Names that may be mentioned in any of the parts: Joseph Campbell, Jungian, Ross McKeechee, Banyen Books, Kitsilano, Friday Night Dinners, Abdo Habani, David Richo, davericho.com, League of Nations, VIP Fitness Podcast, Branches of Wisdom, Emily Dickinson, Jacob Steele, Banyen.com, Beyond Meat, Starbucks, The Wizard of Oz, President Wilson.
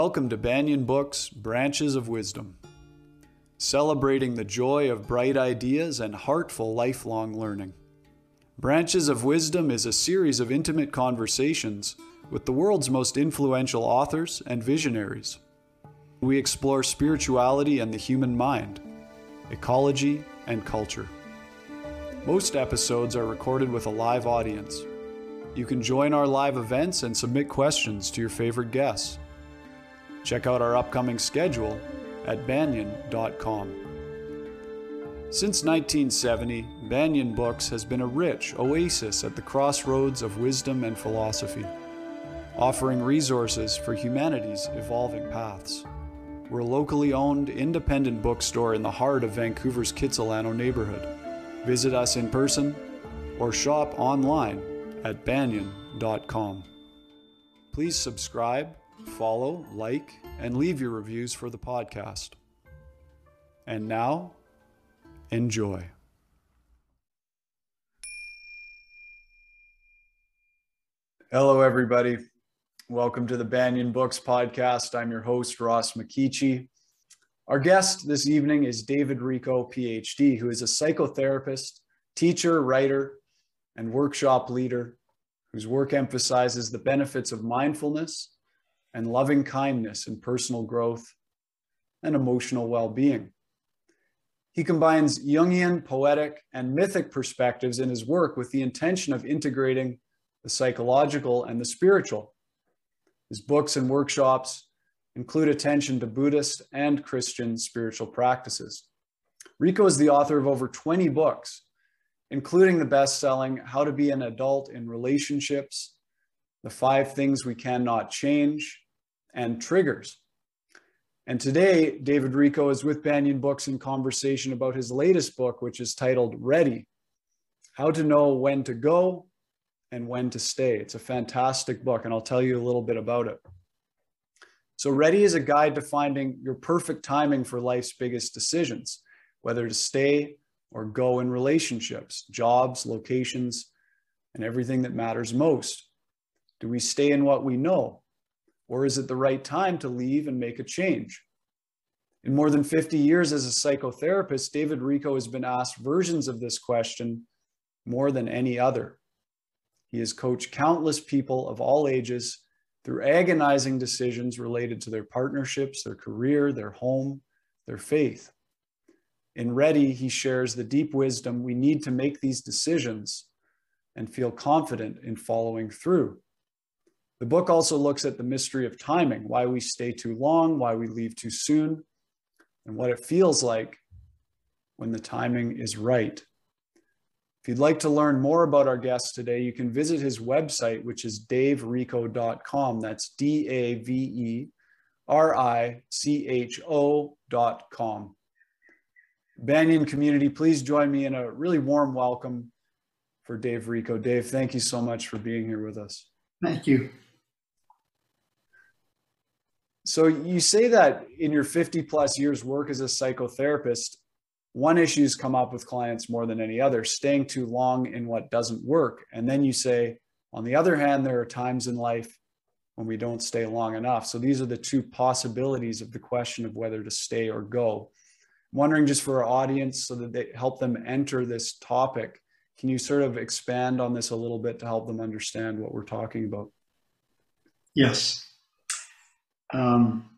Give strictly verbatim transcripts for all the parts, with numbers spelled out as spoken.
Welcome to Banyen Books, Branches of Wisdom, celebrating the joy of bright ideas and heartful lifelong learning. Branches of Wisdom is a series of intimate conversations with the world's most influential authors and visionaries. We explore spirituality and the human mind, ecology and culture. Most episodes are recorded with a live audience. You can join our live events and submit questions to your favorite guests. Check out our upcoming schedule at Banyen dot com. Since nineteen seventy, Banyen Books has been a rich oasis at the crossroads of wisdom and philosophy, offering resources for humanity's evolving paths. We're a locally owned, independent bookstore in the heart of Vancouver's Kitsilano neighborhood. Visit us in person or shop online at Banyen dot com. Please subscribe, follow, like, and leave your reviews for the podcast. And now, enjoy. Hello, everybody. Welcome to the Banyen Books podcast. I'm your host, Ross McKeechee. Our guest this evening is David Richo, P H D, who is a psychotherapist, teacher, writer, and workshop leader whose work emphasizes the benefits of mindfulness and loving kindness in personal growth and emotional well-being. He combines Jungian, poetic, and mythic perspectives in his work with the intention of integrating the psychological and the spiritual. His books and workshops include attention to Buddhist and Christian spiritual practices. Richo is the author of over twenty books, including the best-selling How to Be an Adult in Relationships, The Five Things We Cannot Change, and Triggers. And today, David Richo is with Banyen Books in conversation about his latest book, which is titled Ready, How to Know When to Go and When to Stay. It's a fantastic book, and I'll tell you a little bit about it. So Ready is a guide to finding your perfect timing for life's biggest decisions, whether to stay or go in relationships, jobs, locations, and everything that matters most. Do we stay in what we know? Or is it the right time to leave and make a change? In more than fifty years as a psychotherapist, David Richo has been asked versions of this question more than any other. He has coached countless people of all ages through agonizing decisions related to their partnerships, their career, their home, their faith. In Ready, he shares the deep wisdom we need to make these decisions and feel confident in following through. The book also looks at the mystery of timing, why we stay too long, why we leave too soon, and what it feels like when the timing is right. If you'd like to learn more about our guest today, you can visit his website, which is dave richo dot com. That's D A V E R I C H O dot com. Banyen community, please join me in a really warm welcome for Dave Richo. Dave, thank you so much for being here with us. Thank you. So you say that in your fifty plus years work as a psychotherapist, one issue's come up with clients more than any other, staying too long in what doesn't work. And then you say, on the other hand, there are times in life when we don't stay long enough. So these are the two possibilities of the question of whether to stay or go. I'm wondering, just for our audience so that they help them enter this topic, can you sort of expand on this a little bit to help them understand what we're talking about? Yes. Um,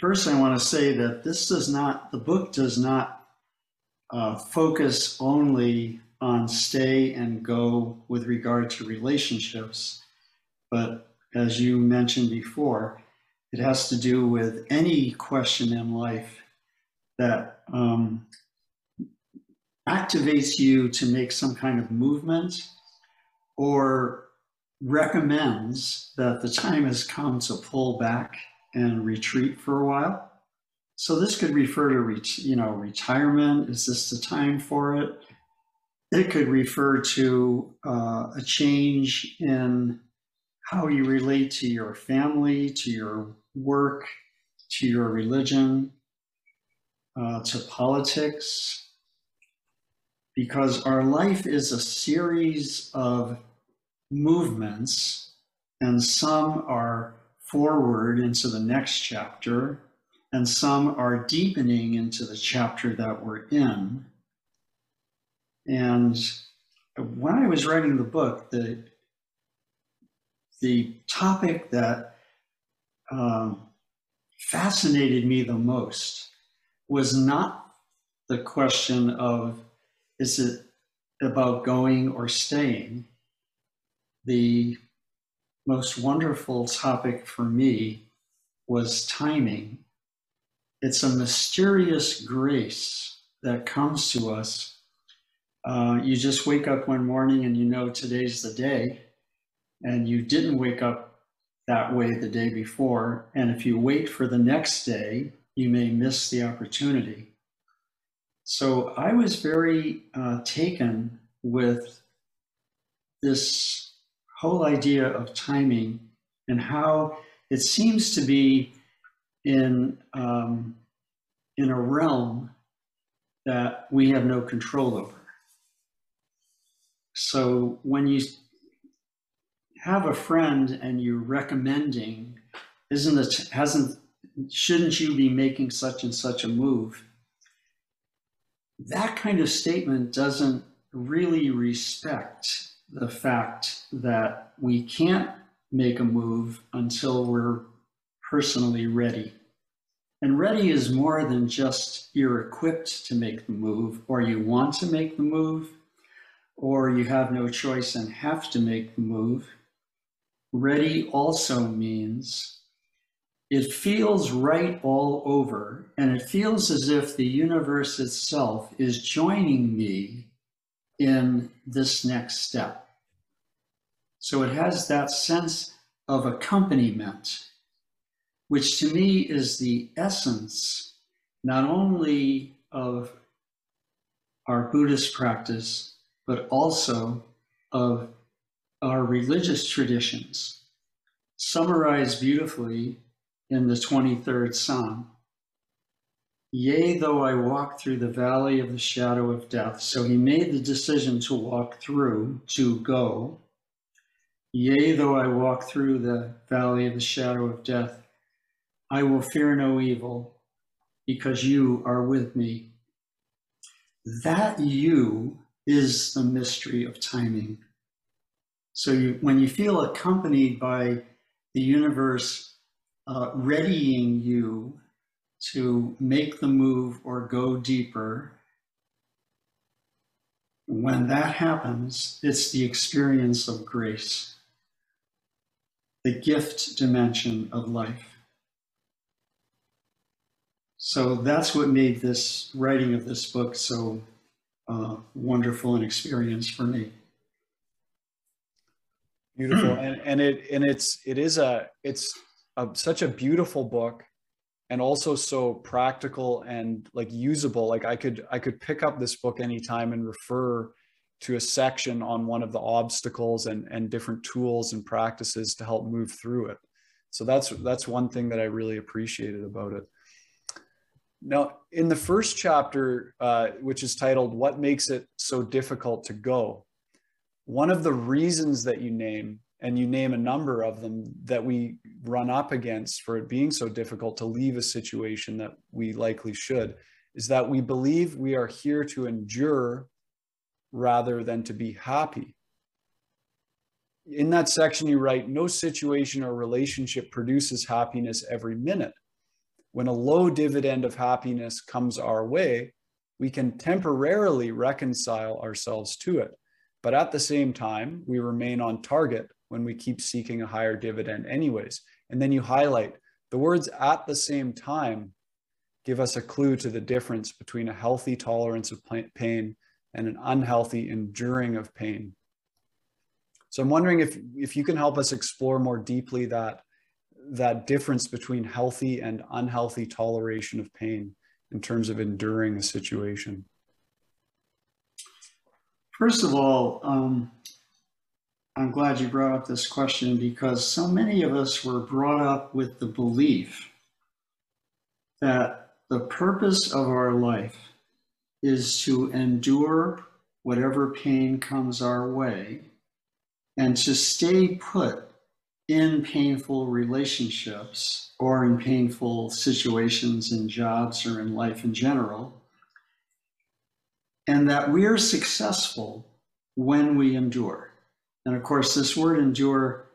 first, I want to say that this does not, the book does not uh, focus only on stay and go with regard to relationships. But as you mentioned before, it has to do with any question in life that um, activates you to make some kind of movement or recommends that the time has come to pull back and retreat for a while. So this could refer to, re you know, retirement. Is this the time for it? It could refer to uh, a change in how you relate to your family, to your work, to your religion, uh, to politics. Because our life is a series of movements, and some are forward into the next chapter, and some are deepening into the chapter that we're in. And when I was writing the book, the, the topic that uh, fascinated me the most was not the question of, is it about going or staying? The most wonderful topic for me was timing. It's a mysterious grace that comes to us. Uh, you just wake up one morning and you know today's the day, and you didn't wake up that way the day before. And if you wait for the next day, you may miss the opportunity. So I was very uh, taken with this whole idea of timing and how it seems to be in, um, in a realm that we have no control over. So when you have a friend and you're recommending, isn't it, hasn't, shouldn't you be making such and such a move? That kind of statement doesn't really respect the fact that we can't make a move until we're personally ready. And ready is more than just you're equipped to make the move, or you want to make the move, or you have no choice and have to make the move. Ready also means it feels right all over, and it feels as if the universe itself is joining me in this next step. So it has that sense of accompaniment, which to me is the essence, not only of our Buddhist practice, but also of our religious traditions, summarized beautifully in the twenty-third Psalm. Yea, though I walk through the valley of the shadow of death. So he made the decision to walk through, to go. Yea, though I walk through the valley of the shadow of death, I will fear no evil, because you are with me. That you is the mystery of timing. So you, when you feel accompanied by the universe uh, readying you to make the move or go deeper, when that happens, it's the experience of grace, the gift dimension of life. So that's what made this writing of this book so uh, wonderful an experience for me. Beautiful, and and it and it's it is a it's a, such a beautiful book. And also so practical and like usable. Like I could, I could pick up this book anytime and refer to a section on one of the obstacles and, and different tools and practices to help move through it. So that's, that's one thing that I really appreciated about it. Now, in the first chapter, uh, which is titled, What Makes It So Difficult to Go? One of the reasons that you name, and you name a number of them that we run up against for it being so difficult to leave a situation that we likely should, is that we believe we are here to endure rather than to be happy. In that section, you write, no situation or relationship produces happiness every minute. When a low dividend of happiness comes our way, we can temporarily reconcile ourselves to it. But at the same time, we remain on target when we keep seeking a higher dividend anyways. And then you highlight the words at the same time give us a clue to the difference between a healthy tolerance of pain and an unhealthy enduring of pain. So I'm wondering if, if you can help us explore more deeply that, that difference between healthy and unhealthy toleration of pain in terms of enduring a situation. First of all, um, I'm glad you brought up this question, because so many of us were brought up with the belief that the purpose of our life is to endure whatever pain comes our way and to stay put in painful relationships or in painful situations in jobs or in life in general, and that we are successful when we endure. And of course, this word endure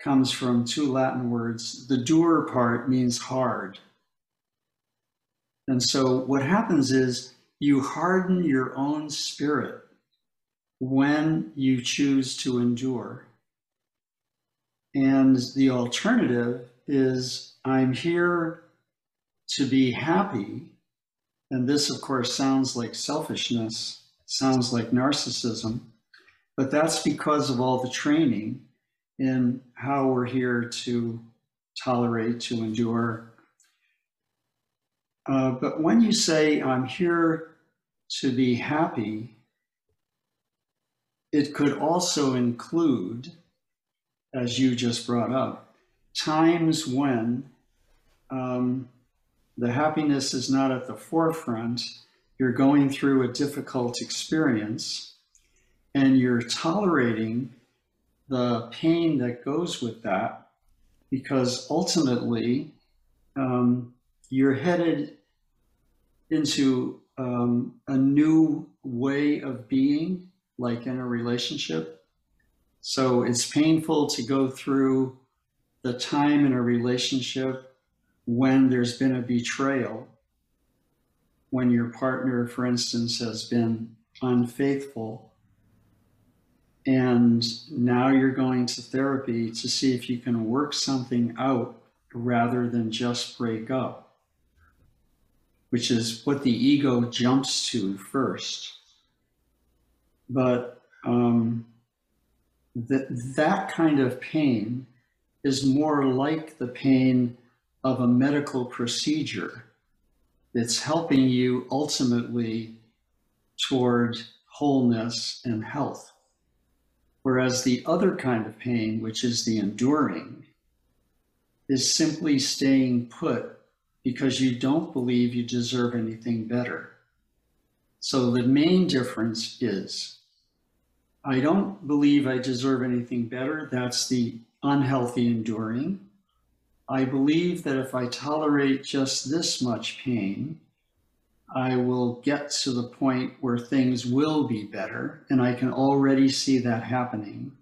comes from two Latin words. The dure part means hard. And so what happens is you harden your own spirit when you choose to endure. And the alternative is, I'm here to be happy. And this, of course, sounds like selfishness, sounds like narcissism, but that's because of all the training in how we're here to tolerate, to endure. Uh, but when you say, I'm here to be happy, it could also include, as you just brought up, times when um, the happiness is not at the forefront, you're going through a difficult experience, and you're tolerating the pain that goes with that, because ultimately um, you're headed into um, a new way of being, like in a relationship. So it's painful to go through the time in a relationship when there's been a betrayal, when your partner, for instance, has been unfaithful. And now you're going to therapy to see if you can work something out rather than just break up, which is what the ego jumps to first. But um, th- that kind of pain is more like the pain of a medical procedure. It's helping you ultimately toward wholeness and health. Whereas the other kind of pain, which is the enduring, is simply staying put because you don't believe you deserve anything better. So the main difference is, I don't believe I deserve anything better. That's the unhealthy enduring. I believe that if I tolerate just this much pain, I will get to the point where things will be better, and I can already see that happening,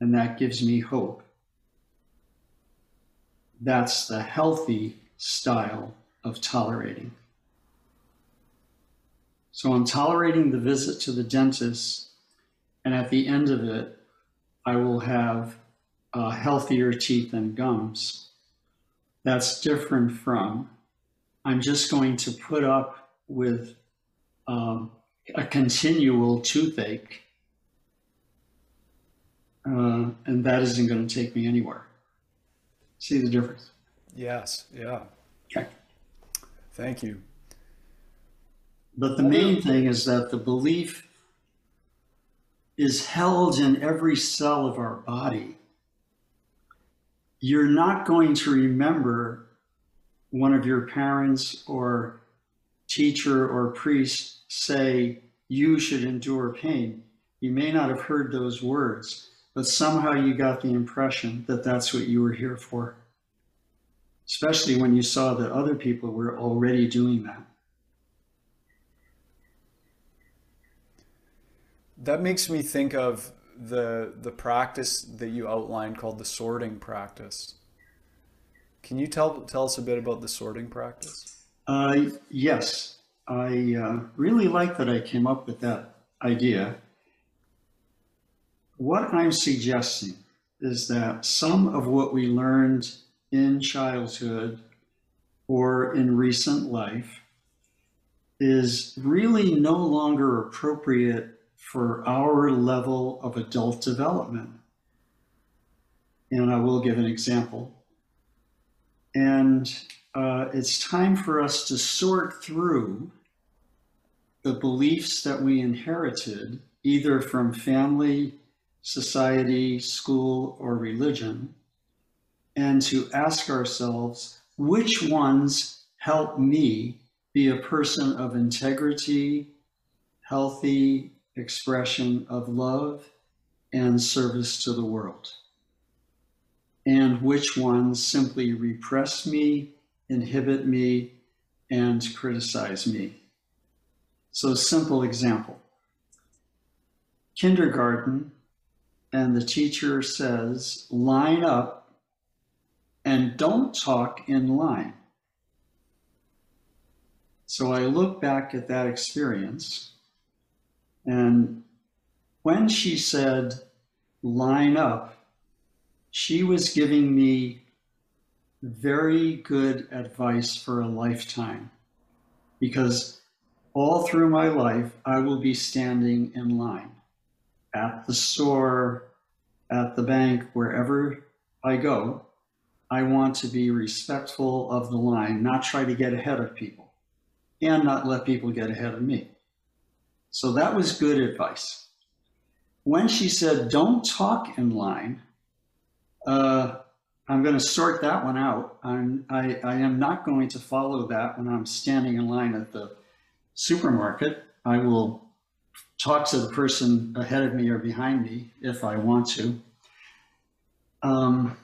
and that gives me hope. That's the healthy style of tolerating. So I'm tolerating the visit to the dentist, and at the end of it, I will have uh, healthier teeth and gums. That's different from, I'm just going to put up with um, a continual toothache, uh, and that isn't going to take me anywhere. See the difference? Yes. Yeah. Okay. Thank you. But the main thing is that the belief is held in every cell of our body. You're not going to remember one of your parents or teacher or priest say, you should endure pain. You may not have heard those words, but somehow you got the impression that that's what you were here for, especially when you saw that other people were already doing that. That makes me think of the, the practice that you outlined called the sorting practice. Can you tell, tell us a bit about the sorting practice? Uh, yes, I uh, really like that I came up with that idea. What I'm suggesting is that some of what we learned in childhood or in recent life is really no longer appropriate for our level of adult development. And I will give an example. And uh, it's time for us to sort through the beliefs that we inherited, either from family, society, school, or religion, and to ask ourselves, which ones help me be a person of integrity, healthy expression of love, and service to the world? and which ones simply repress me, inhibit me, and criticize me. So, simple example. Kindergarten, and the teacher says, line up and don't talk in line. So I look back at that experience, and when she said, line up, she was giving me very good advice for a lifetime, because all through my life, I will be standing in line at the store, at the bank, wherever I go. I want to be respectful of the line, not try to get ahead of people, and not let people get ahead of me. So that was good advice. When she said, don't talk in line, uh, I'm going to sort that one out. I'm, I, I am not going to follow that when I'm standing in line at the supermarket. I will talk to the person ahead of me or behind me if I want to. Um,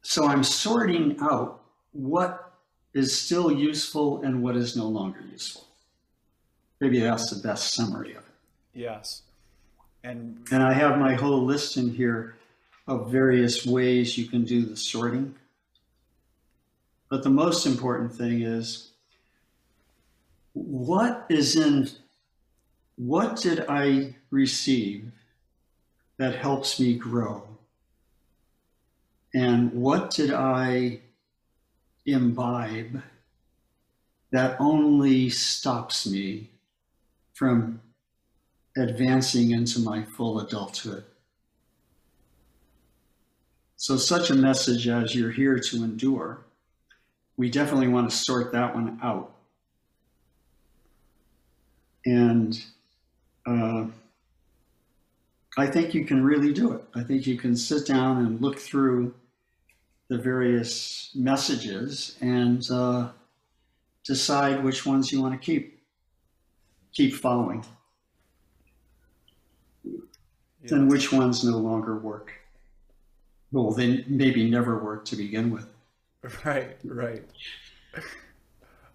so I'm sorting out what is still useful and what is no longer useful. Maybe that's the best summary of it. Yes. And, and I have my whole list in here of various ways you can do the sorting. But the most important thing is, What is in, what did I receive that helps me grow? And what did I imbibe that only stops me from advancing into my full adulthood? So such a message as you're here to endure, we definitely want to sort that one out. And uh, I think you can really do it. I think you can sit down and look through the various messages and uh, decide which ones you want to keep, keep following, yeah. And which ones no longer work. Well, they maybe never work to begin with. Right, right.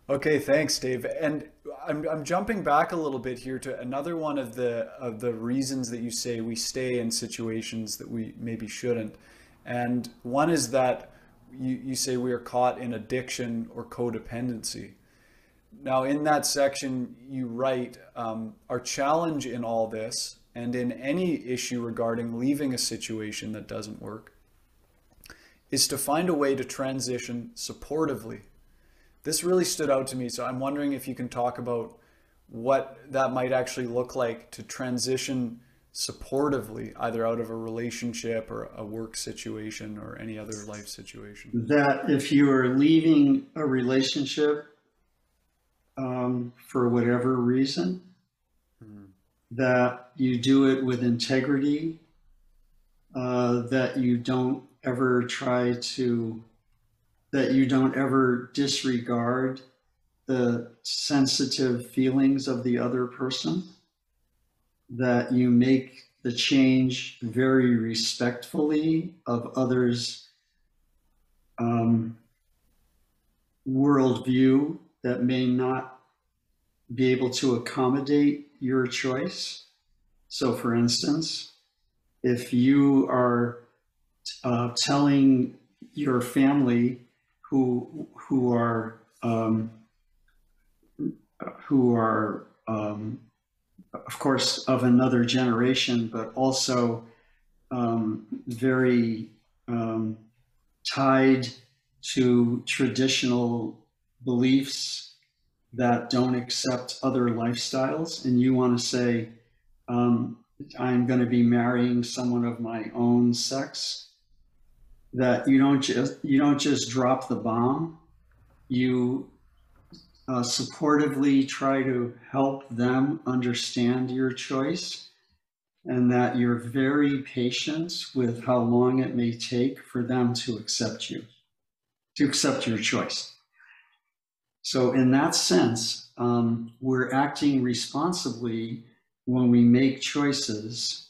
Okay, thanks, Dave. And I'm, I'm jumping back a little bit here to another one of the of the reasons that you say we stay in situations that we maybe shouldn't. And one is that you, you say we are caught in addiction or codependency. Now, in that section, you write, um, our challenge in all this and in any issue regarding leaving a situation that doesn't work is to find a way to transition supportively. This really stood out to me, so I'm wondering if you can talk about what that might actually look like to transition supportively, either out of a relationship or a work situation or any other life situation. That if you are leaving a relationship um, for whatever reason, mm-hmm. that you do it with integrity, uh, that you don't ever try to that you don't ever disregard the sensitive feelings of the other person, that you make the change very respectfully of others' um, worldview that may not be able to accommodate your choice. So for instance, if you are uh, telling your family who who are um, who are um, of course of another generation, but also um, very um, tied to traditional beliefs that don't accept other lifestyles, and you want to say, um, I'm going to be marrying someone of my own sex, that you don't just you don't just drop the bomb. You uh, supportively try to help them understand your choice, and that you're very patient with how long it may take for them to accept you, to accept your choice. So in that sense, um, we're acting responsibly when we make choices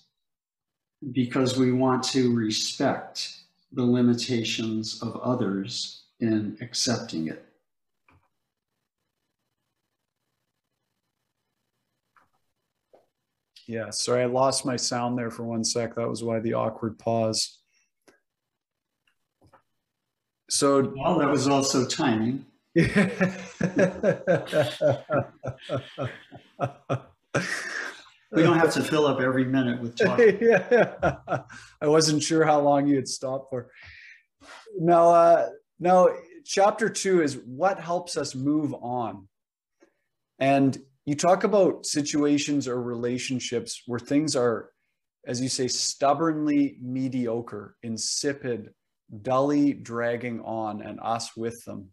because we want to respect the limitations of others in accepting it. Yeah, sorry, I lost my sound there for one sec. That was why the awkward pause. So, well, that was also timing. We don't have to fill up every minute with talk. Yeah. I wasn't sure how long you had stopped for. Now, uh, now, chapter two is what helps us move on. And you talk about situations or relationships where things are, as you say, stubbornly mediocre, insipid, dully dragging on, and us with them.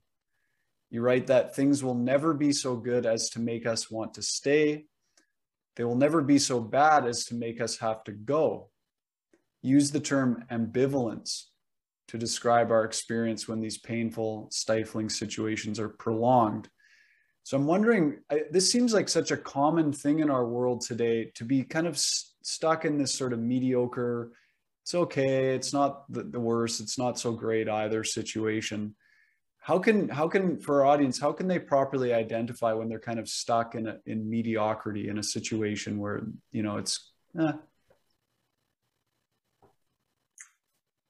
You write that things will never be so good as to make us want to stay. They will never be so bad as to make us have to go. Use the term ambivalence to describe our experience when these painful, stifling situations are prolonged. So I'm wondering, I, this seems like such a common thing in our world today, to be kind of st- stuck in this sort of mediocre, it's okay, it's not the, the worst, it's not so great either situation. How can, how can, for our audience, how can they properly identify when they're kind of stuck in a, in mediocrity, in a situation where, you know, it's, eh.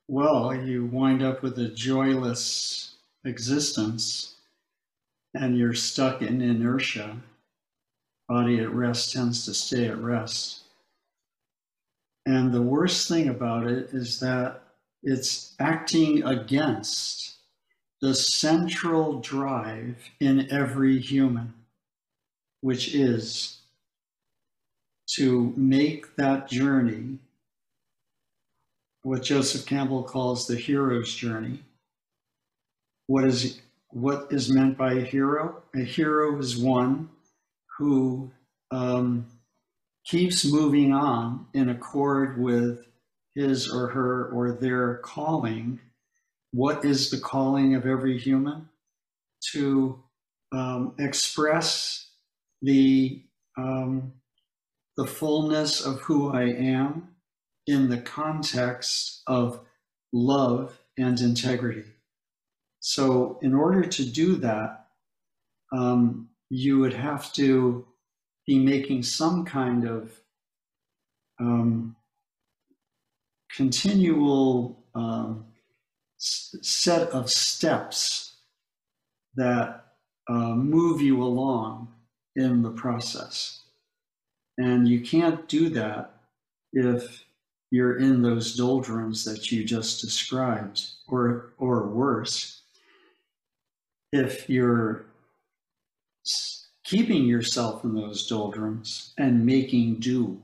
Well, you wind up with a joyless existence and you're stuck in inertia. Body at rest tends to stay at rest. And the worst thing about it is that it's acting against the central drive in every human, which is to make that journey, what Joseph Campbell calls the hero's journey. What is, what is meant by a hero? A hero is one who um, keeps moving on in accord with his or her or their calling. What is the calling of every human? To um, express the, um, the fullness of who I am in the context of love and integrity. So in order to do that, um, you would have to be making some kind of um, continual um, set of steps that uh, move you along in the process. And you can't do that if you're in those doldrums that you just described, or, or worse, if you're keeping yourself in those doldrums and making do.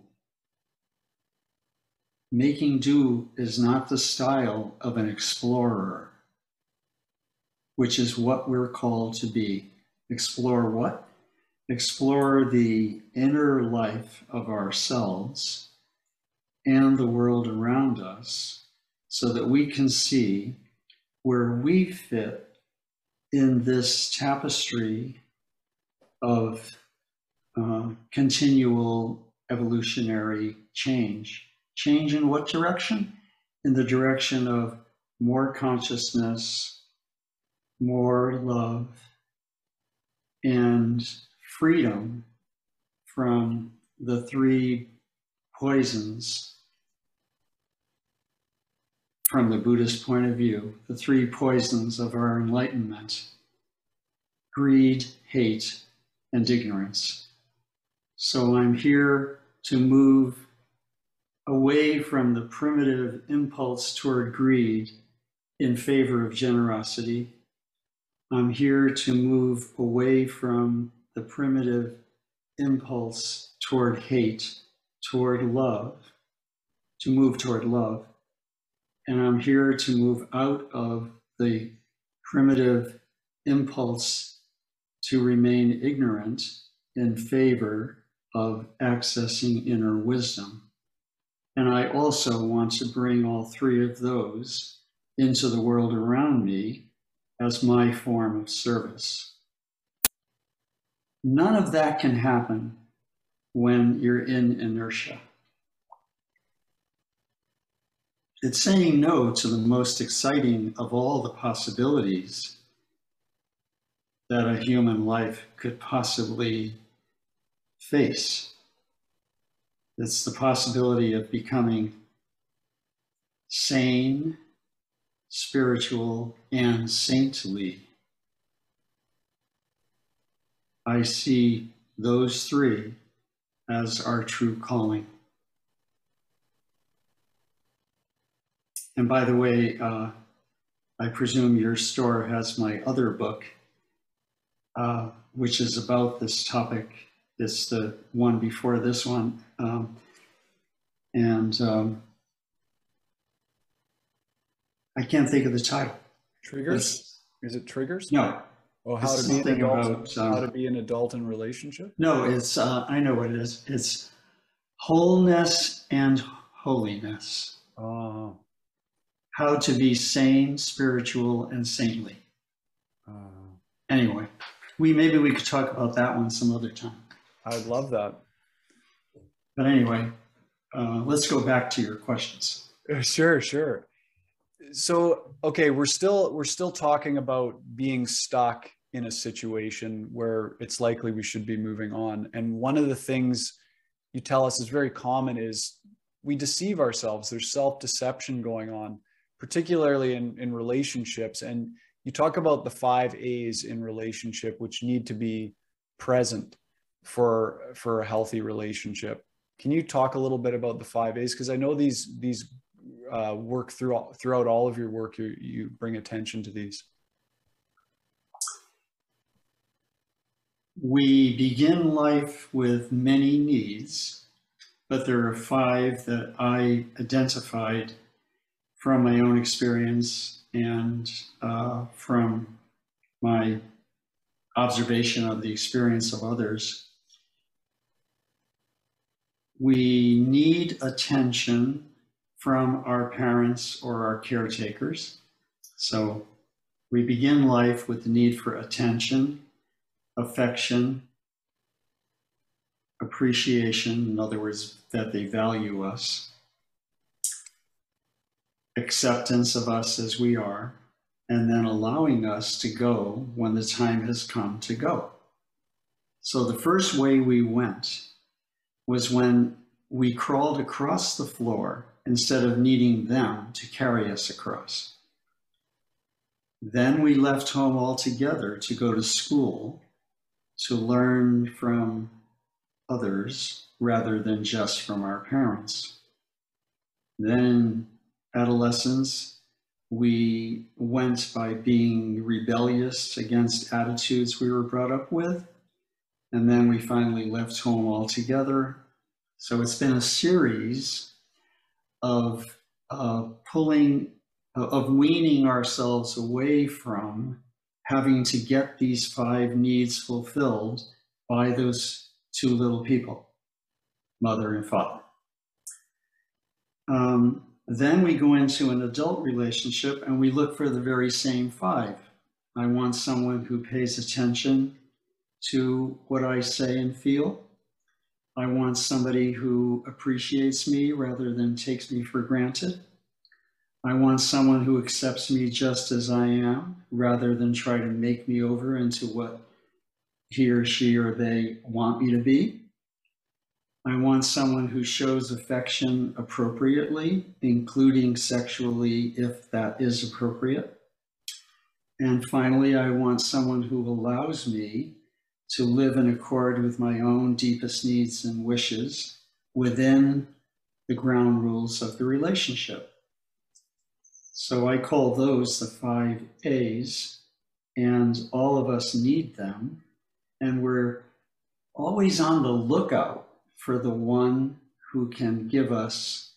Making do is not the style of an explorer, which is what we're called to be. Explore what? Explore the inner life of ourselves and the world around us so that we can see where we fit in this tapestry of uh, continual evolutionary change. Change in what direction? In the direction of more consciousness, more love, and freedom from the three poisons. From the Buddhist point of view, the three poisons of our enlightenment: greed, hate, and ignorance. So I'm here to move away from the primitive impulse toward greed in favor of generosity. I'm here to move away from the primitive impulse toward hate, toward love, to move toward love. And I'm here to move out of the primitive impulse to remain ignorant in favor of accessing inner wisdom. And I also want to bring all three of those into the world around me as my form of service. None of that can happen when you're in inertia. It's saying no to the most exciting of all the possibilities that a human life could possibly face. It's the possibility of becoming sane, spiritual, and saintly. I see those three as our true calling. And by the way, uh, I presume your store has my other book, uh, which is about this topic. It's the one before this one. Um, and um, I can't think of the title. Triggers? It's, is it Triggers? No. Oh, how to, be an adult, about, um, how to be an adult in relationship? No, it's, uh, I know what it is. It's Wholeness and Holiness. Oh. How to be sane, spiritual, and saintly. Uh, anyway, we maybe we could talk about that one some other time. I'd love that. But anyway, uh, let's go back to your questions. Sure, sure. So, okay, we're still we're still talking about being stuck in a situation where it's likely we should be moving on. And one of the things you tell us is very common is we deceive ourselves. There's self-deception going on, particularly in, in relationships. And you talk about the five A's in relationship, which need to be present for, for a healthy relationship. Can you talk a little bit about the five A's? Because I know these, these uh, work through, throughout all of your work, you, you bring attention to these. We begin life with many needs, but there are five that I identified from my own experience and uh, from my observation of the experience of others. We need attention from our parents or our caretakers. So we begin life with the need for attention, affection, appreciation, in other words, that they value us, acceptance of us as we are, and then allowing us to go when the time has come to go. So the first way we went was when we crawled across the floor instead of needing them to carry us across. Then we left home altogether to go to school, to learn from others rather than just from our parents. Then adolescence, we went by being rebellious against attitudes we were brought up with, and then we finally left home altogether. So it's been a series of uh, pulling, of weaning ourselves away from having to get these five needs fulfilled by those two little people, mother and father. Um, Then we go into an adult relationship and we look for the very same five. I want someone who pays attention to what I say and feel. I want somebody who appreciates me rather than takes me for granted. I want someone who accepts me just as I am rather than try to make me over into what he or she or they want me to be. I want someone who shows affection appropriately, including sexually, if that is appropriate. And finally, I want someone who allows me to live in accord with my own deepest needs and wishes within the ground rules of the relationship. So I call those the five A's, and all of us need them. And we're always on the lookout for the one who can give us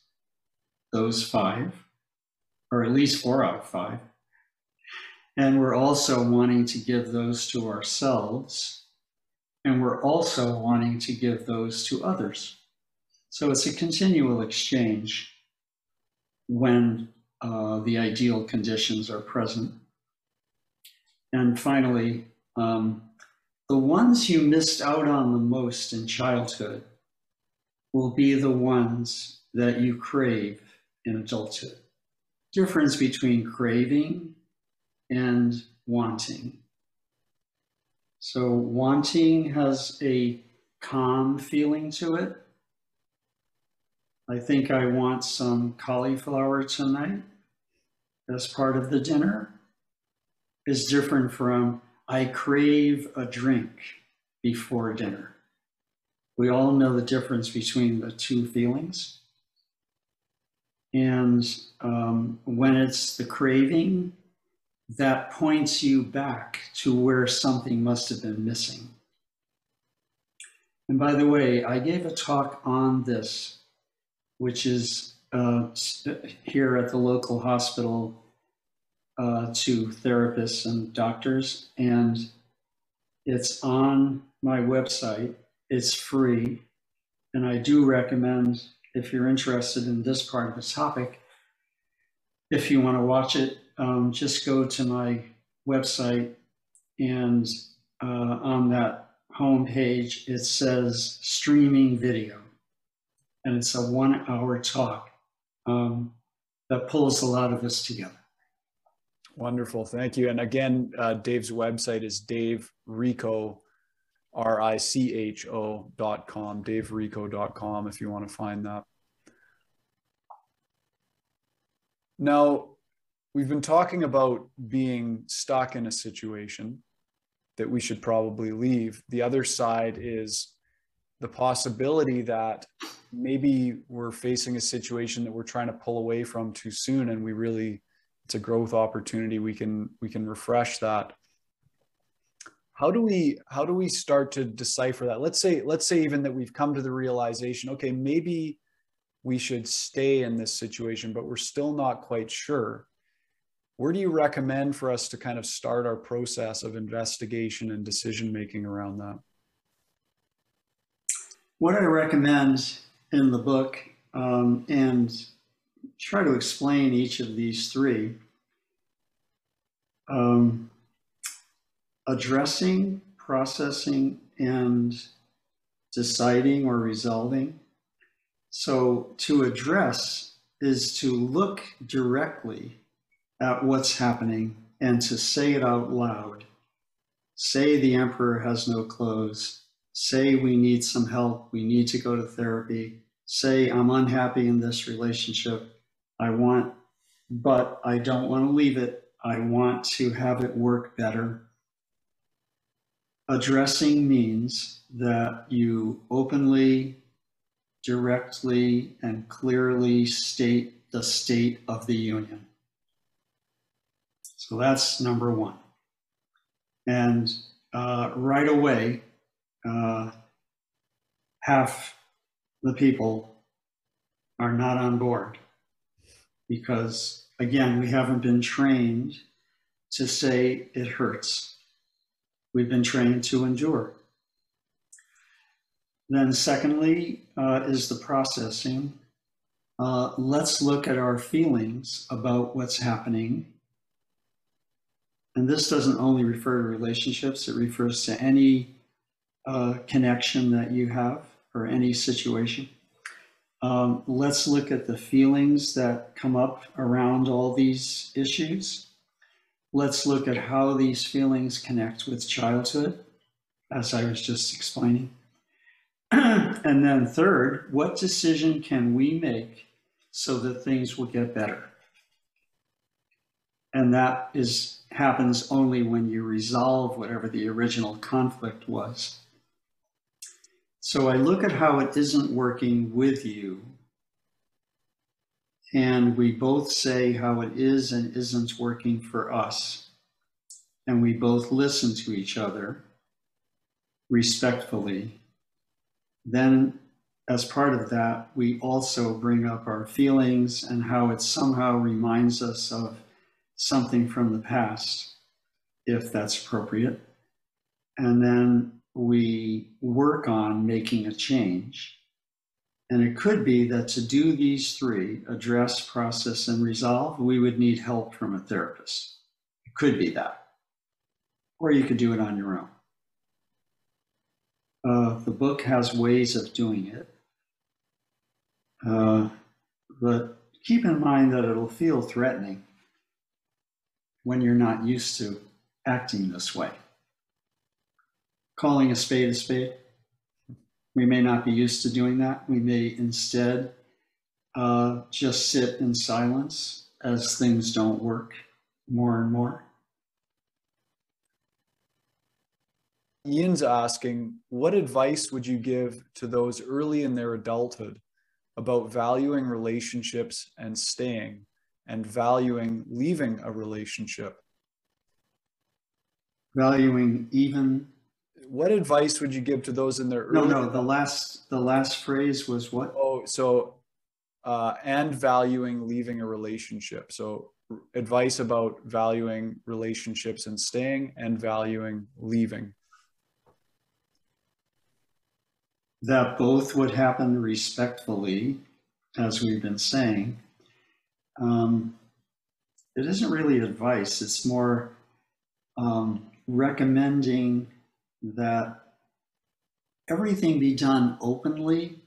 those five, or at least four out of five. And we're also wanting to give those to ourselves, and we're also wanting to give those to others. So it's a continual exchange when uh, the ideal conditions are present. And finally, um, the ones you missed out on the most in childhood will be the ones that you crave in adulthood. difference between craving and wanting. So wanting has a calm feeling to it. I think I want some cauliflower tonight as part of the dinner is different from I crave a drink before dinner. We all know the difference between the two feelings. And um, when it's the craving, that points you back to where something must have been missing. And by the way, I gave a talk on this, which is uh, here at the local hospital uh, to therapists and doctors. And it's on my website, it's free. And I do recommend, if you're interested in this part of the topic, if you want to watch it, Um, just go to my website, and uh, on that homepage, it says streaming video. And it's a one hour talk um, that pulls a lot of us together. Wonderful, thank you. And again, uh, Dave's website is dave richo dot com, dave richo dot com if you want to find that. Now, we've been talking about being stuck in a situation that we should probably leave. The other side is the possibility that maybe we're facing a situation that we're trying to pull away from too soon, and we really, it's a growth opportunity. We can, we can refresh that. How do we, how do we start to decipher that? Let's say, let's say even that we've come to the realization, okay, maybe we should stay in this situation, but we're still not quite sure. Where do you recommend for us to kind of start our process of investigation and decision-making around that? What I recommend in the book, um, and try to explain each of these three, um, addressing, processing, and deciding or resolving. So to address is to look directly at what's happening and to say it out loud. Say the emperor has no clothes. Say we need some help. We need to go to therapy. Say I'm unhappy in this relationship. I want, but I don't want to leave it. I want to have it work better. Addressing means that you openly, directly, and clearly state the state of the union. So that's number one. And uh, right away, uh, half the people are not on board because, again, we haven't been trained to say it hurts. We've been trained to endure. Then secondly uh, is the processing. Uh, let's look at our feelings about what's happening. And this doesn't only refer to relationships, it refers to any uh, connection that you have or any situation. Um, let's look at the feelings that come up around all these issues. Let's look at how these feelings connect with childhood, as I was just explaining. And then third, what decision can we make so that things will get better? And that is happens only when you resolve whatever the original conflict was. So I look at how it isn't working with you, and we both say how it is and isn't working for us, and we both listen to each other respectfully. Then, as part of that, we also bring up our feelings and how it somehow reminds us of something from the past, if that's appropriate. And then we work on making a change. And it could be that to do these three, address, process, and resolve, we would need help from a therapist. It could be that. Or you could do it on your own. Uh, the book has ways of doing it. Uh, but keep in mind that it'll feel threatening when you're not used to acting this way. Calling a spade a spade. We may not be used to doing that. We may instead uh, just sit in silence as things don't work more and more. Ian's asking, what advice would you give to those early in their adulthood about valuing relationships and staying, and valuing leaving a relationship? Valuing even. What advice would you give to those in their early? No, no, the last, the last phrase was what? Oh, so, uh, and valuing leaving a relationship. So advice about valuing relationships and staying, and valuing leaving. That both would happen respectfully, as we've been saying. Um, it isn't really advice, it's more um, recommending that everything be done openly,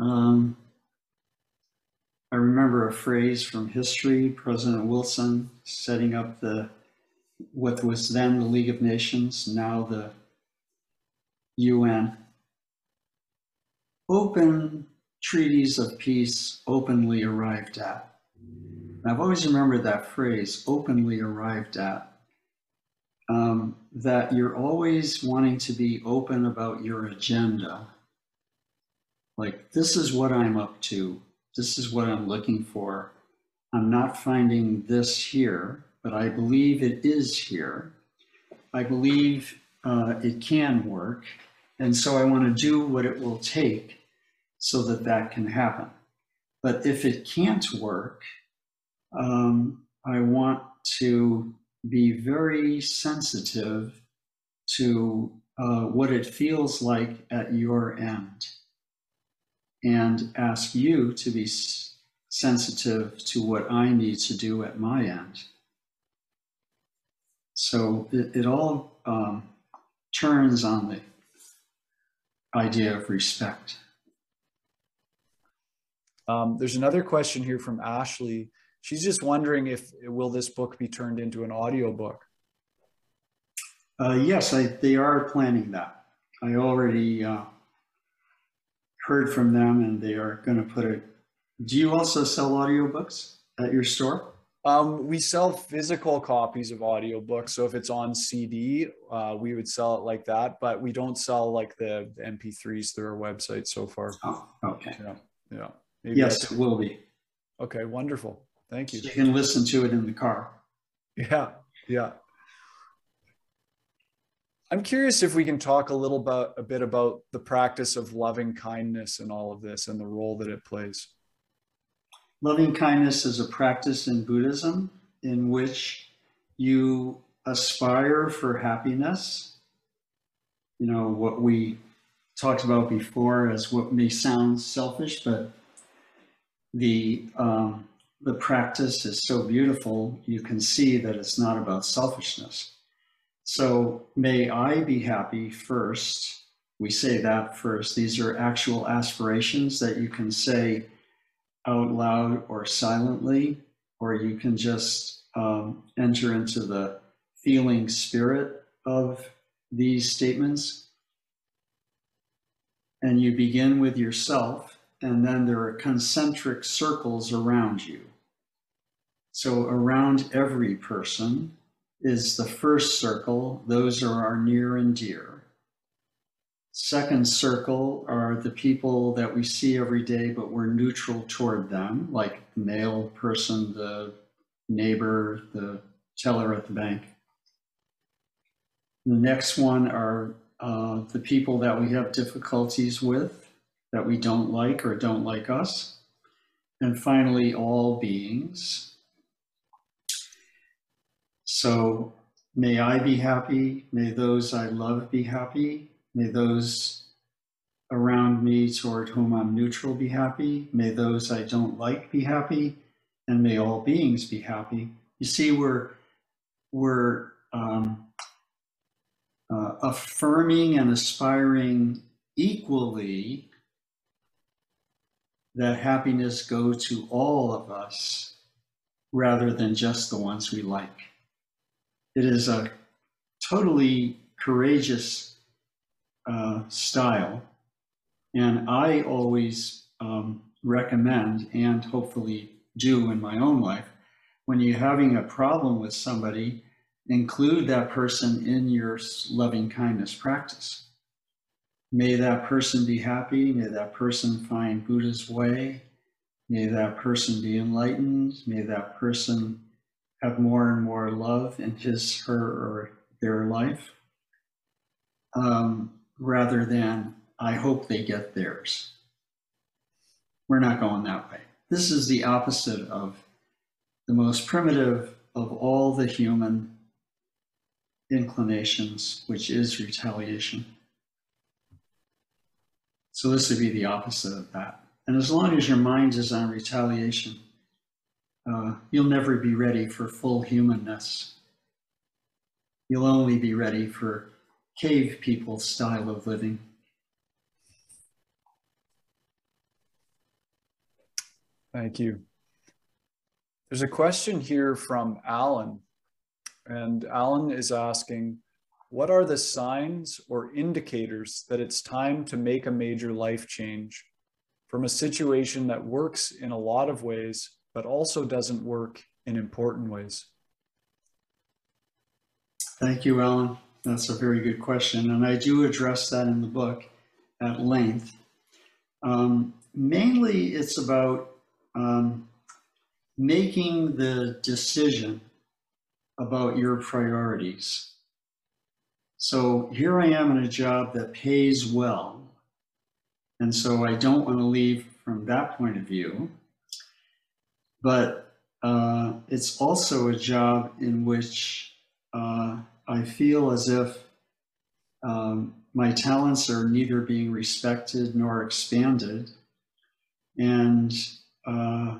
um, I remember a phrase from history, President Wilson setting up the what was then the League of Nations, now the U N. Open treaties of peace openly arrived at. And I've always remembered that phrase, openly arrived at. Um, that you're always wanting to be open about your agenda. Like, this is what I'm up to. This is what I'm looking for. I'm not finding this here, but I believe it is here. I believe uh, it can work. And so I want to do what it will take so that that can happen. But if it can't work, um, I want to be very sensitive to uh, what it feels like at your end, and ask you to be sensitive to what I need to do at my end. So it, it all um, turns on the idea of respect. Um, there's another question here from Ashley. She's just wondering if, will this book be turned into an audiobook? Uh, yes, I, they are planning that. I already uh, heard from them, and they are going to put it. Do you also sell audiobooks at your store? Um, we sell physical copies of audiobooks. So if it's on C D, uh, we would sell it like that, but we don't sell like the M P threes through our website so far. Oh, okay. Yeah. Yeah. Maybe yes, it will be. Okay. Wonderful. Thank you. So you can listen to it in the car. Yeah, yeah. I'm curious if we can talk a little about, a bit about the practice of loving kindness in all of this and the role that it plays. Loving kindness is a practice in Buddhism in which you aspire for happiness. You know, what we talked about before as what may sound selfish, but the... Um, The practice is so beautiful, you can see that it's not about selfishness. So, may I be happy first. We say that first. These are actual aspirations that you can say out loud or silently, or you can just um, enter into the feeling spirit of these statements. And you begin with yourself. And then there are concentric circles around you. So around every person is the first circle. Those are our near and dear. Second circle are the people that we see every day, but we're neutral toward them, like the male person, the neighbor, the teller at the bank. The next one are uh, the people that we have difficulties with, that we don't like or don't like us. And finally, all beings. So may I be happy, may those I love be happy, may those around me toward whom I'm neutral be happy, may those I don't like be happy, and may all beings be happy. You see, we're, we're um, uh, affirming and aspiring equally that happiness go to all of us rather than just the ones we like. It is a totally courageous uh, style, and I always um, recommend, and hopefully do in my own life, when you're having a problem with somebody, include that person in your loving kindness practice. May that person be happy, may that person find Buddha's way, may that person be enlightened, may that person have more and more love in his, her, or their life, um, rather than, I hope they get theirs. We're not going that way. This is the opposite of the most primitive of all the human inclinations, which is retaliation. So this would be the opposite of that. And as long as your mind is on retaliation, uh, you'll never be ready for full humanness. You'll only be ready for cave people's style of living. Thank you. There's a question here from Alan, and Alan is asking, what are the signs or indicators that it's time to make a major life change from a situation that works in a lot of ways, but also doesn't work in important ways? Thank you, Alan. That's a very good question. And I do address that in the book at length. Um, mainly it's about um, making the decision about your priorities. So here I am in a job that pays well, and so I don't want to leave from that point of view, but uh, it's also a job in which uh, I feel as if um, my talents are neither being respected nor expanded, and uh,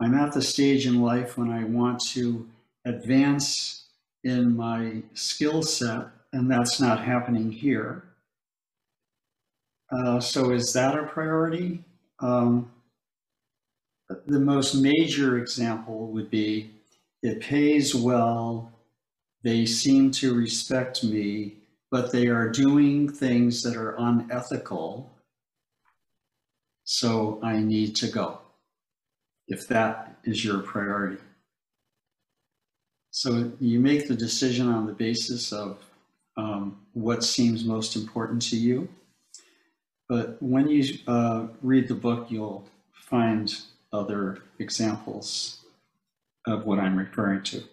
I'm at the stage in life when I want to advance in my skill set, and that's not happening here. Uh, so is that a priority? Um, the most major example would be, it pays well, they seem to respect me, but they are doing things that are unethical, so I need to go, if that is your priority. So you make the decision on the basis of um, what seems most important to you. But when you uh, read the book, you'll find other examples of what I'm referring to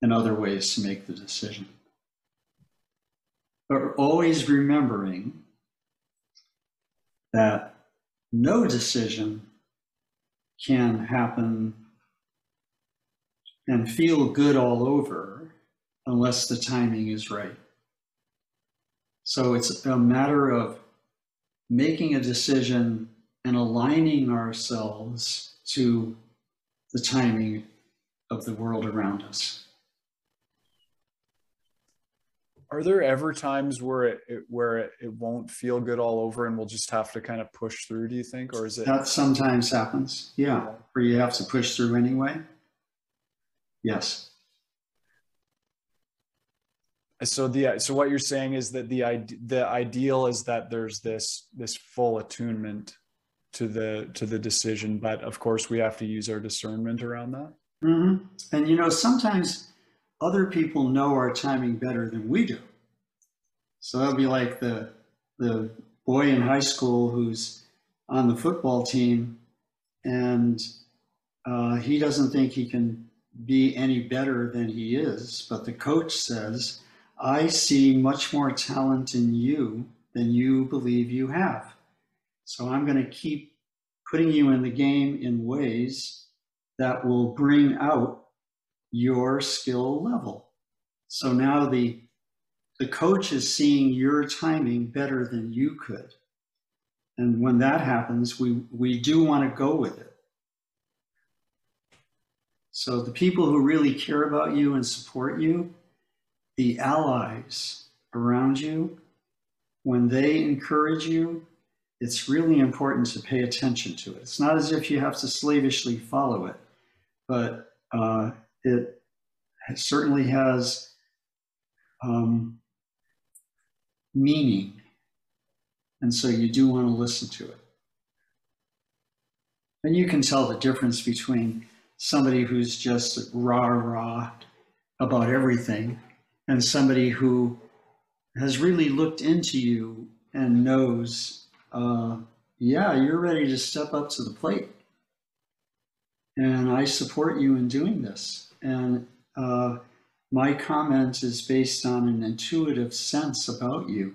and other ways to make the decision. But always remembering that no decision can happen and feel good all over unless the timing is right. So it's a matter of making a decision and aligning ourselves to the timing of the world around us. Are there ever times where it, it where it, it won't feel good all over and we'll just have to kind of push through, do you think? Or is it that sometimes happens? Yeah, where you have to push through anyway. Yes. So the so what you're saying is that the the ideal is that there's this this full attunement to the to the decision, but of course we have to use our discernment around that. Mm-hmm. And you know, sometimes other people know our timing better than we do. So that'll be like the the boy in high school who's on the football team, and uh, he doesn't think he can be any better than he is, but the coach says, I see much more talent in you than you believe you have. So I'm going to keep putting you in the game in ways that will bring out your skill level. So now the, the coach is seeing your timing better than you could. And when that happens, we, we do want to go with it. So the people who really care about you and support you, the allies around you, when they encourage you, it's really important to pay attention to it. It's not as if you have to slavishly follow it, but uh, it certainly has um, meaning. And so you do want to listen to it. And you can tell the difference between somebody who's just rah-rah about everything and somebody who has really looked into you and knows, uh, yeah, you're ready to step up to the plate. And I support you in doing this. And uh, my comment is based on an intuitive sense about you.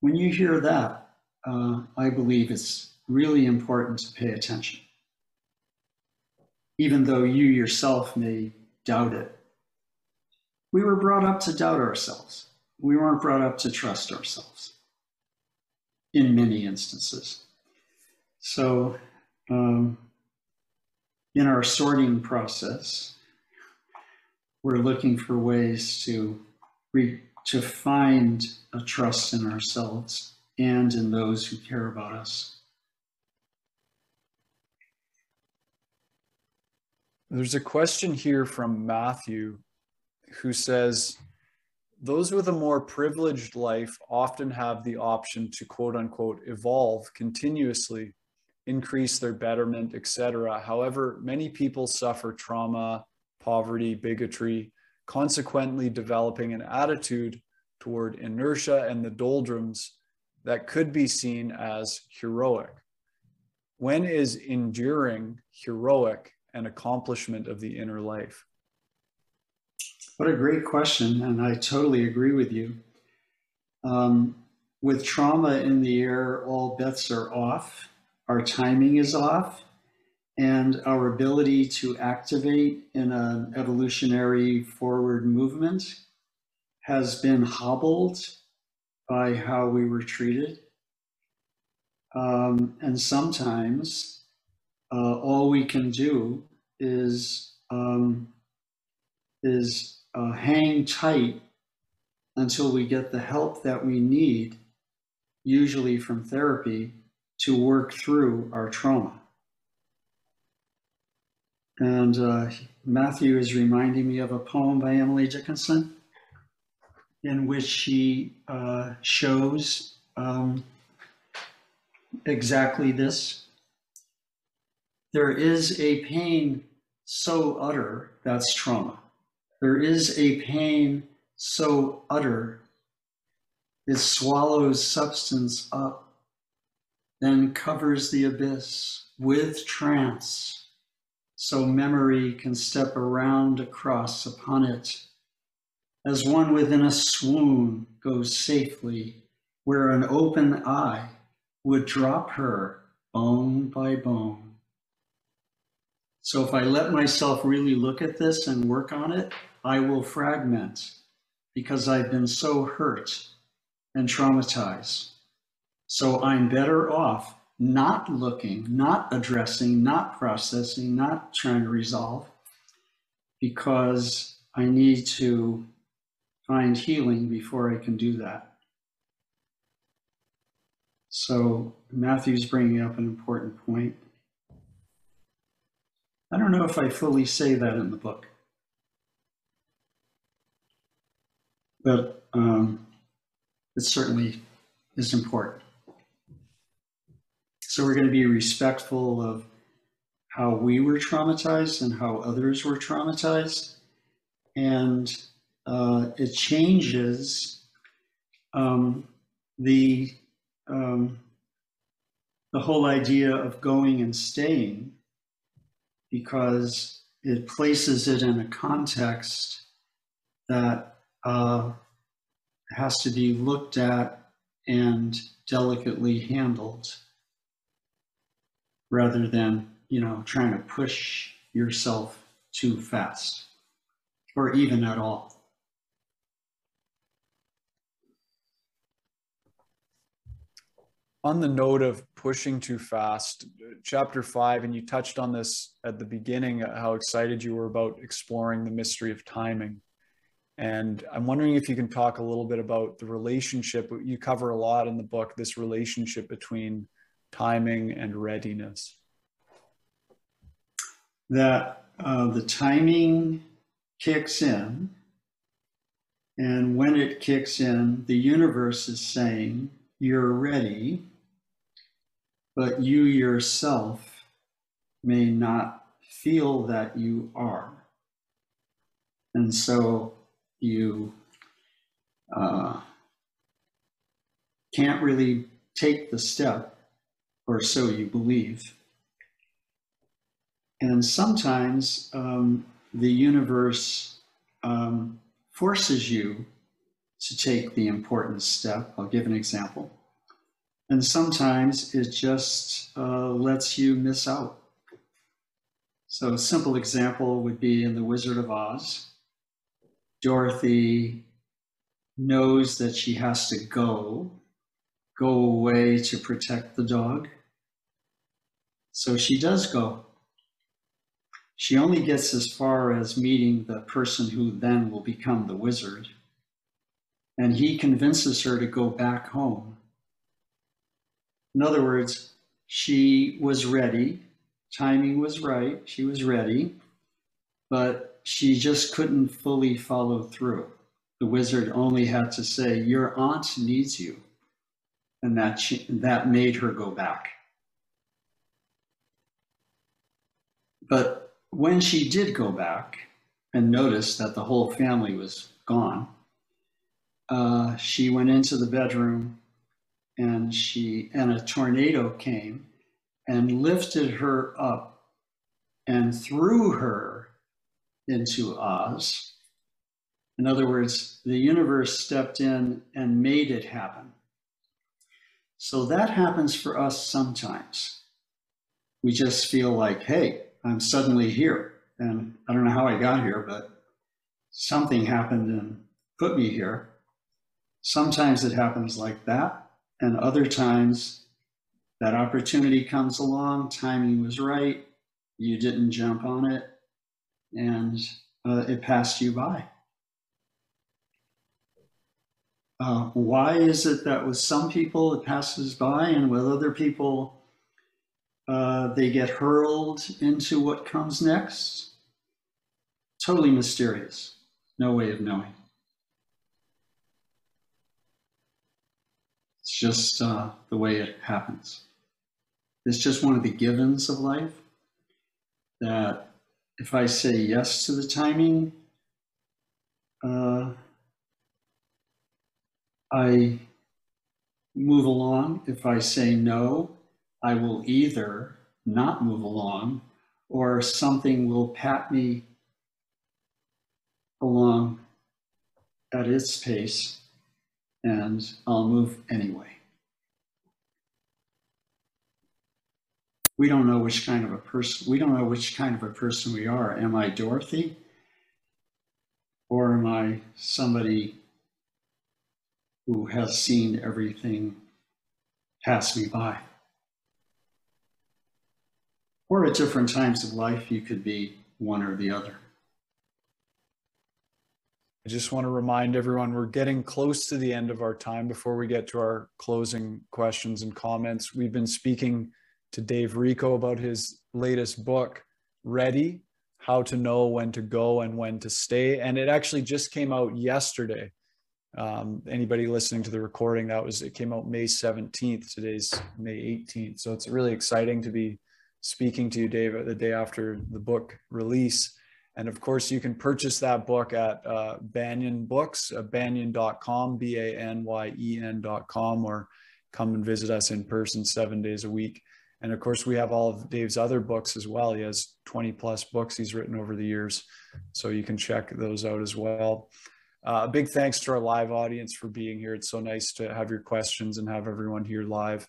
When you hear that, uh, I believe it's really important to pay attention, even though you yourself may doubt it. We were brought up to doubt ourselves. We weren't brought up to trust ourselves in many instances. So um, in our sorting process, we're looking for ways to, re to find a trust in ourselves and in those who care about us. There's a question here from Matthew who says, those with a more privileged life often have the option to quote unquote evolve continuously, increase their betterment, et cetera. However, many people suffer trauma, poverty, bigotry, consequently developing an attitude toward inertia and the doldrums that could be seen as heroic. When is enduring heroic an accomplishment of the inner life? What a great question, and I totally agree with you. Um, with trauma in the air, all bets are off, our timing is off, and our ability to activate in an evolutionary forward movement has been hobbled by how we were treated. Um, and sometimes uh, all we can do is um, is Uh, hang tight until we get the help that we need, usually from therapy, to work through our trauma. And uh, Matthew is reminding me of a poem by Emily Dickinson in which she uh, shows um, exactly this. There is a pain so utter, that's trauma. There is a pain so utter, it swallows substance up, then covers the abyss with trance, so memory can step around across upon it, as one within a swoon goes safely, where an open eye would drop her bone by bone. So if I let myself really look at this and work on it, I will fragment because I've been so hurt and traumatized. So I'm better off not looking, not addressing, not processing, not trying to resolve, because I need to find healing before I can do that. So Matthew's bringing up an important point. I don't know if I fully say that in the book. But um, it certainly is important. So we're going to be respectful of how we were traumatized and how others were traumatized. And uh, it changes um, the, um, the whole idea of going and staying, because it places it in a context that Uh, has to be looked at and delicately handled, rather than, you know, trying to push yourself too fast or even at all. On the note of pushing too fast, chapter five, and you touched on this at the beginning, how excited you were about exploring the mystery of timing. And I'm wondering if you can talk a little bit about the relationship. You cover a lot in the book, this relationship between timing and readiness. That uh, the timing kicks in, and when it kicks in, the universe is saying, you're ready, but you yourself may not feel that you are. And so you uh, can't really take the step, or so you believe. And sometimes um, the universe um, forces you to take the important step. I'll give an example. And sometimes it just uh, lets you miss out. So a simple example would be in The Wizard of Oz. Dorothy knows that she has to go, go away to protect the dog. So she does go. She only gets as far as meeting the person who then will become the wizard. And he convinces her to go back home. In other words, she was ready. Timing was right. She was ready, but she just couldn't fully follow through. The wizard only had to say, your aunt needs you. And that, she, that made her go back. But when she did go back and noticed that the whole family was gone, uh, she went into the bedroom and she, and a tornado came and lifted her up and threw her into Oz. In other words, the universe stepped in and made it happen. So that happens for us sometimes. We just feel like, hey, I'm suddenly here, and I don't know how I got here, but something happened and put me here. Sometimes it happens like that, and other times that opportunity comes along, timing was right, you didn't jump on it, and uh, it passed you by. Uh, why is it that with some people it passes by, and with other people Uh, they get hurled into what comes next? Totally mysterious. No way of knowing. It's just uh, the way it happens. It's just one of the givens of life, that if I say yes to the timing, uh, I move along. If I say no, I will either not move along, or something will pat me along at its pace, and I'll move anyway. We don't know which kind of a person, we don't know which kind of a person we are. Am I Dorothy? Or am I somebody who has seen everything pass me by? Or at different times of life, you could be one or the other. I just want to remind everyone, we're getting close to the end of our time. Before we get to our closing questions and comments, we've been speaking to Dave Richo about his latest book, Ready, How to Know When to Go and When to Stay. And it actually just came out yesterday. Um, anybody listening to the recording, that was, it came out May seventeenth, today's May eighteenth. So it's really exciting to be speaking to you, Dave, the day after the book release. And of course, you can purchase that book at uh, Banyen Books, uh, Banyen dot com, B A N Y E N dot com, or come and visit us in person seven days a week. And of course, we have all of Dave's other books as well. He has twenty plus books he's written over the years, so you can check those out as well. Uh, a big thanks to our live audience for being here. It's so nice to have your questions and have everyone here live.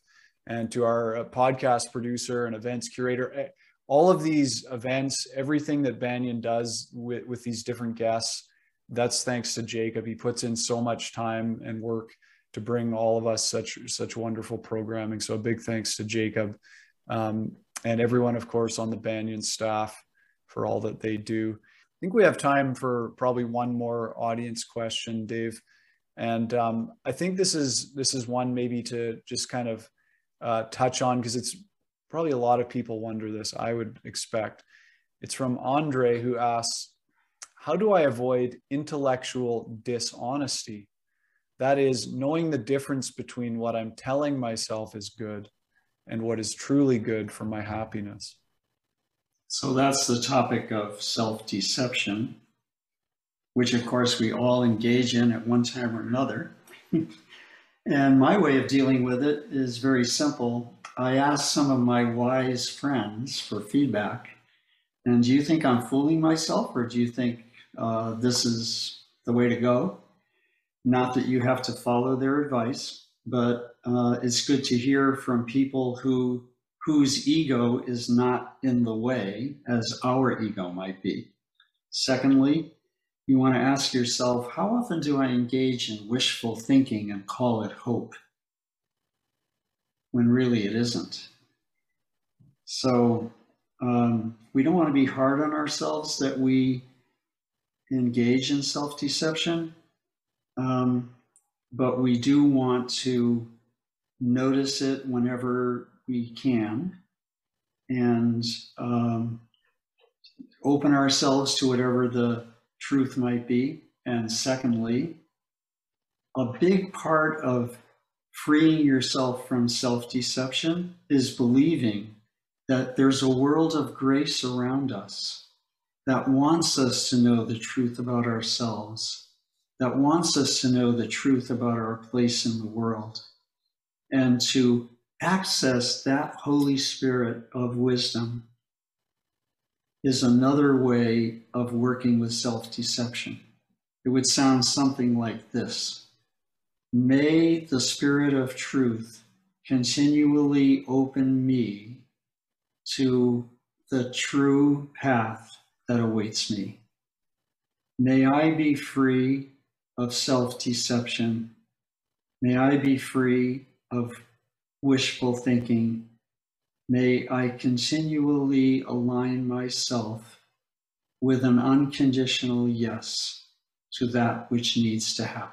And to our podcast producer and events curator. All of these events, everything that Banyen does with, with these different guests, that's thanks to Jacob. He puts in so much time and work to bring all of us such, such wonderful programming. So a big thanks to Jacob um, and everyone, of course, on the Banyen staff for all that they do. I think we have time for probably one more audience question, Dave. And um, I think this is this is one maybe to just kind of uh, touch on, because it's probably a lot of people wonder this, I would expect. It's from Andre, who asks, how do I avoid intellectual dishonesty? That is, knowing the difference between what I'm telling myself is good and what is truly good for my happiness. So that's the topic of self-deception, which of course we all engage in at one time or another. And my way of dealing with it is very simple. I asked some of my wise friends for feedback. And do you think I'm fooling myself, or do you think uh, this is the way to go? Not that you have to follow their advice, but uh, it's good to hear from people who whose ego is not in the way as our ego might be. Secondly, you want to ask yourself, how often do I engage in wishful thinking and call it hope when really it isn't? So um, we don't want to be hard on ourselves that we engage in self-deception, um, but we do want to notice it whenever we can, and um, open ourselves to whatever the truth might be. And secondly, a big part of freeing yourself from self-deception is believing that there's a world of grace around us that wants us to know the truth about ourselves, that wants us to know the truth about our place in the world, and to access that Holy Spirit of wisdom is another way of working with self-deception. It would sound something like this. May the Spirit of truth continually open me to the true path that awaits me. May I be free of self-deception. May I be free of wishful thinking. May I continually align myself with an unconditional yes to that which needs to happen.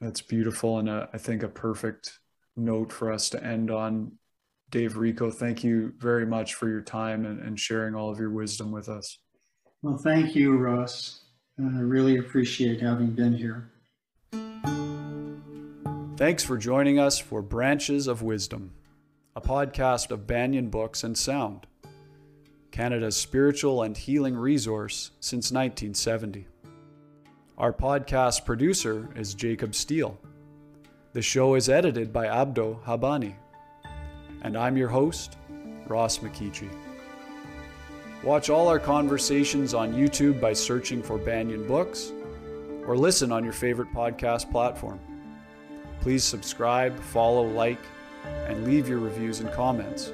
That's beautiful, and a, I think a perfect note for us to end on. Dave Richo, thank you very much for your time and, and sharing all of your wisdom with us. Well, thank you, Ross. I really appreciate having been here. Thanks for joining us for Branches of Wisdom, a podcast of Banyen Books and Sound, Canada's spiritual and healing resource since nineteen seventy. Our podcast producer is Jacob Steele. The show is edited by Abdo Habani. And I'm your host, Ross McKeechee. Watch all our conversations on YouTube by searching for Banyen Books, or listen on your favorite podcast platform. Please subscribe, follow, like, and leave your reviews and comments.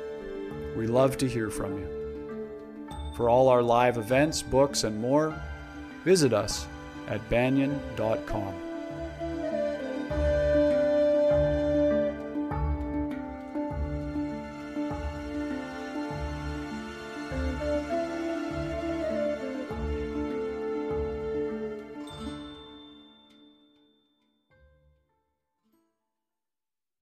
We love to hear from you. For all our live events, books, and more, visit us at banyen dot com.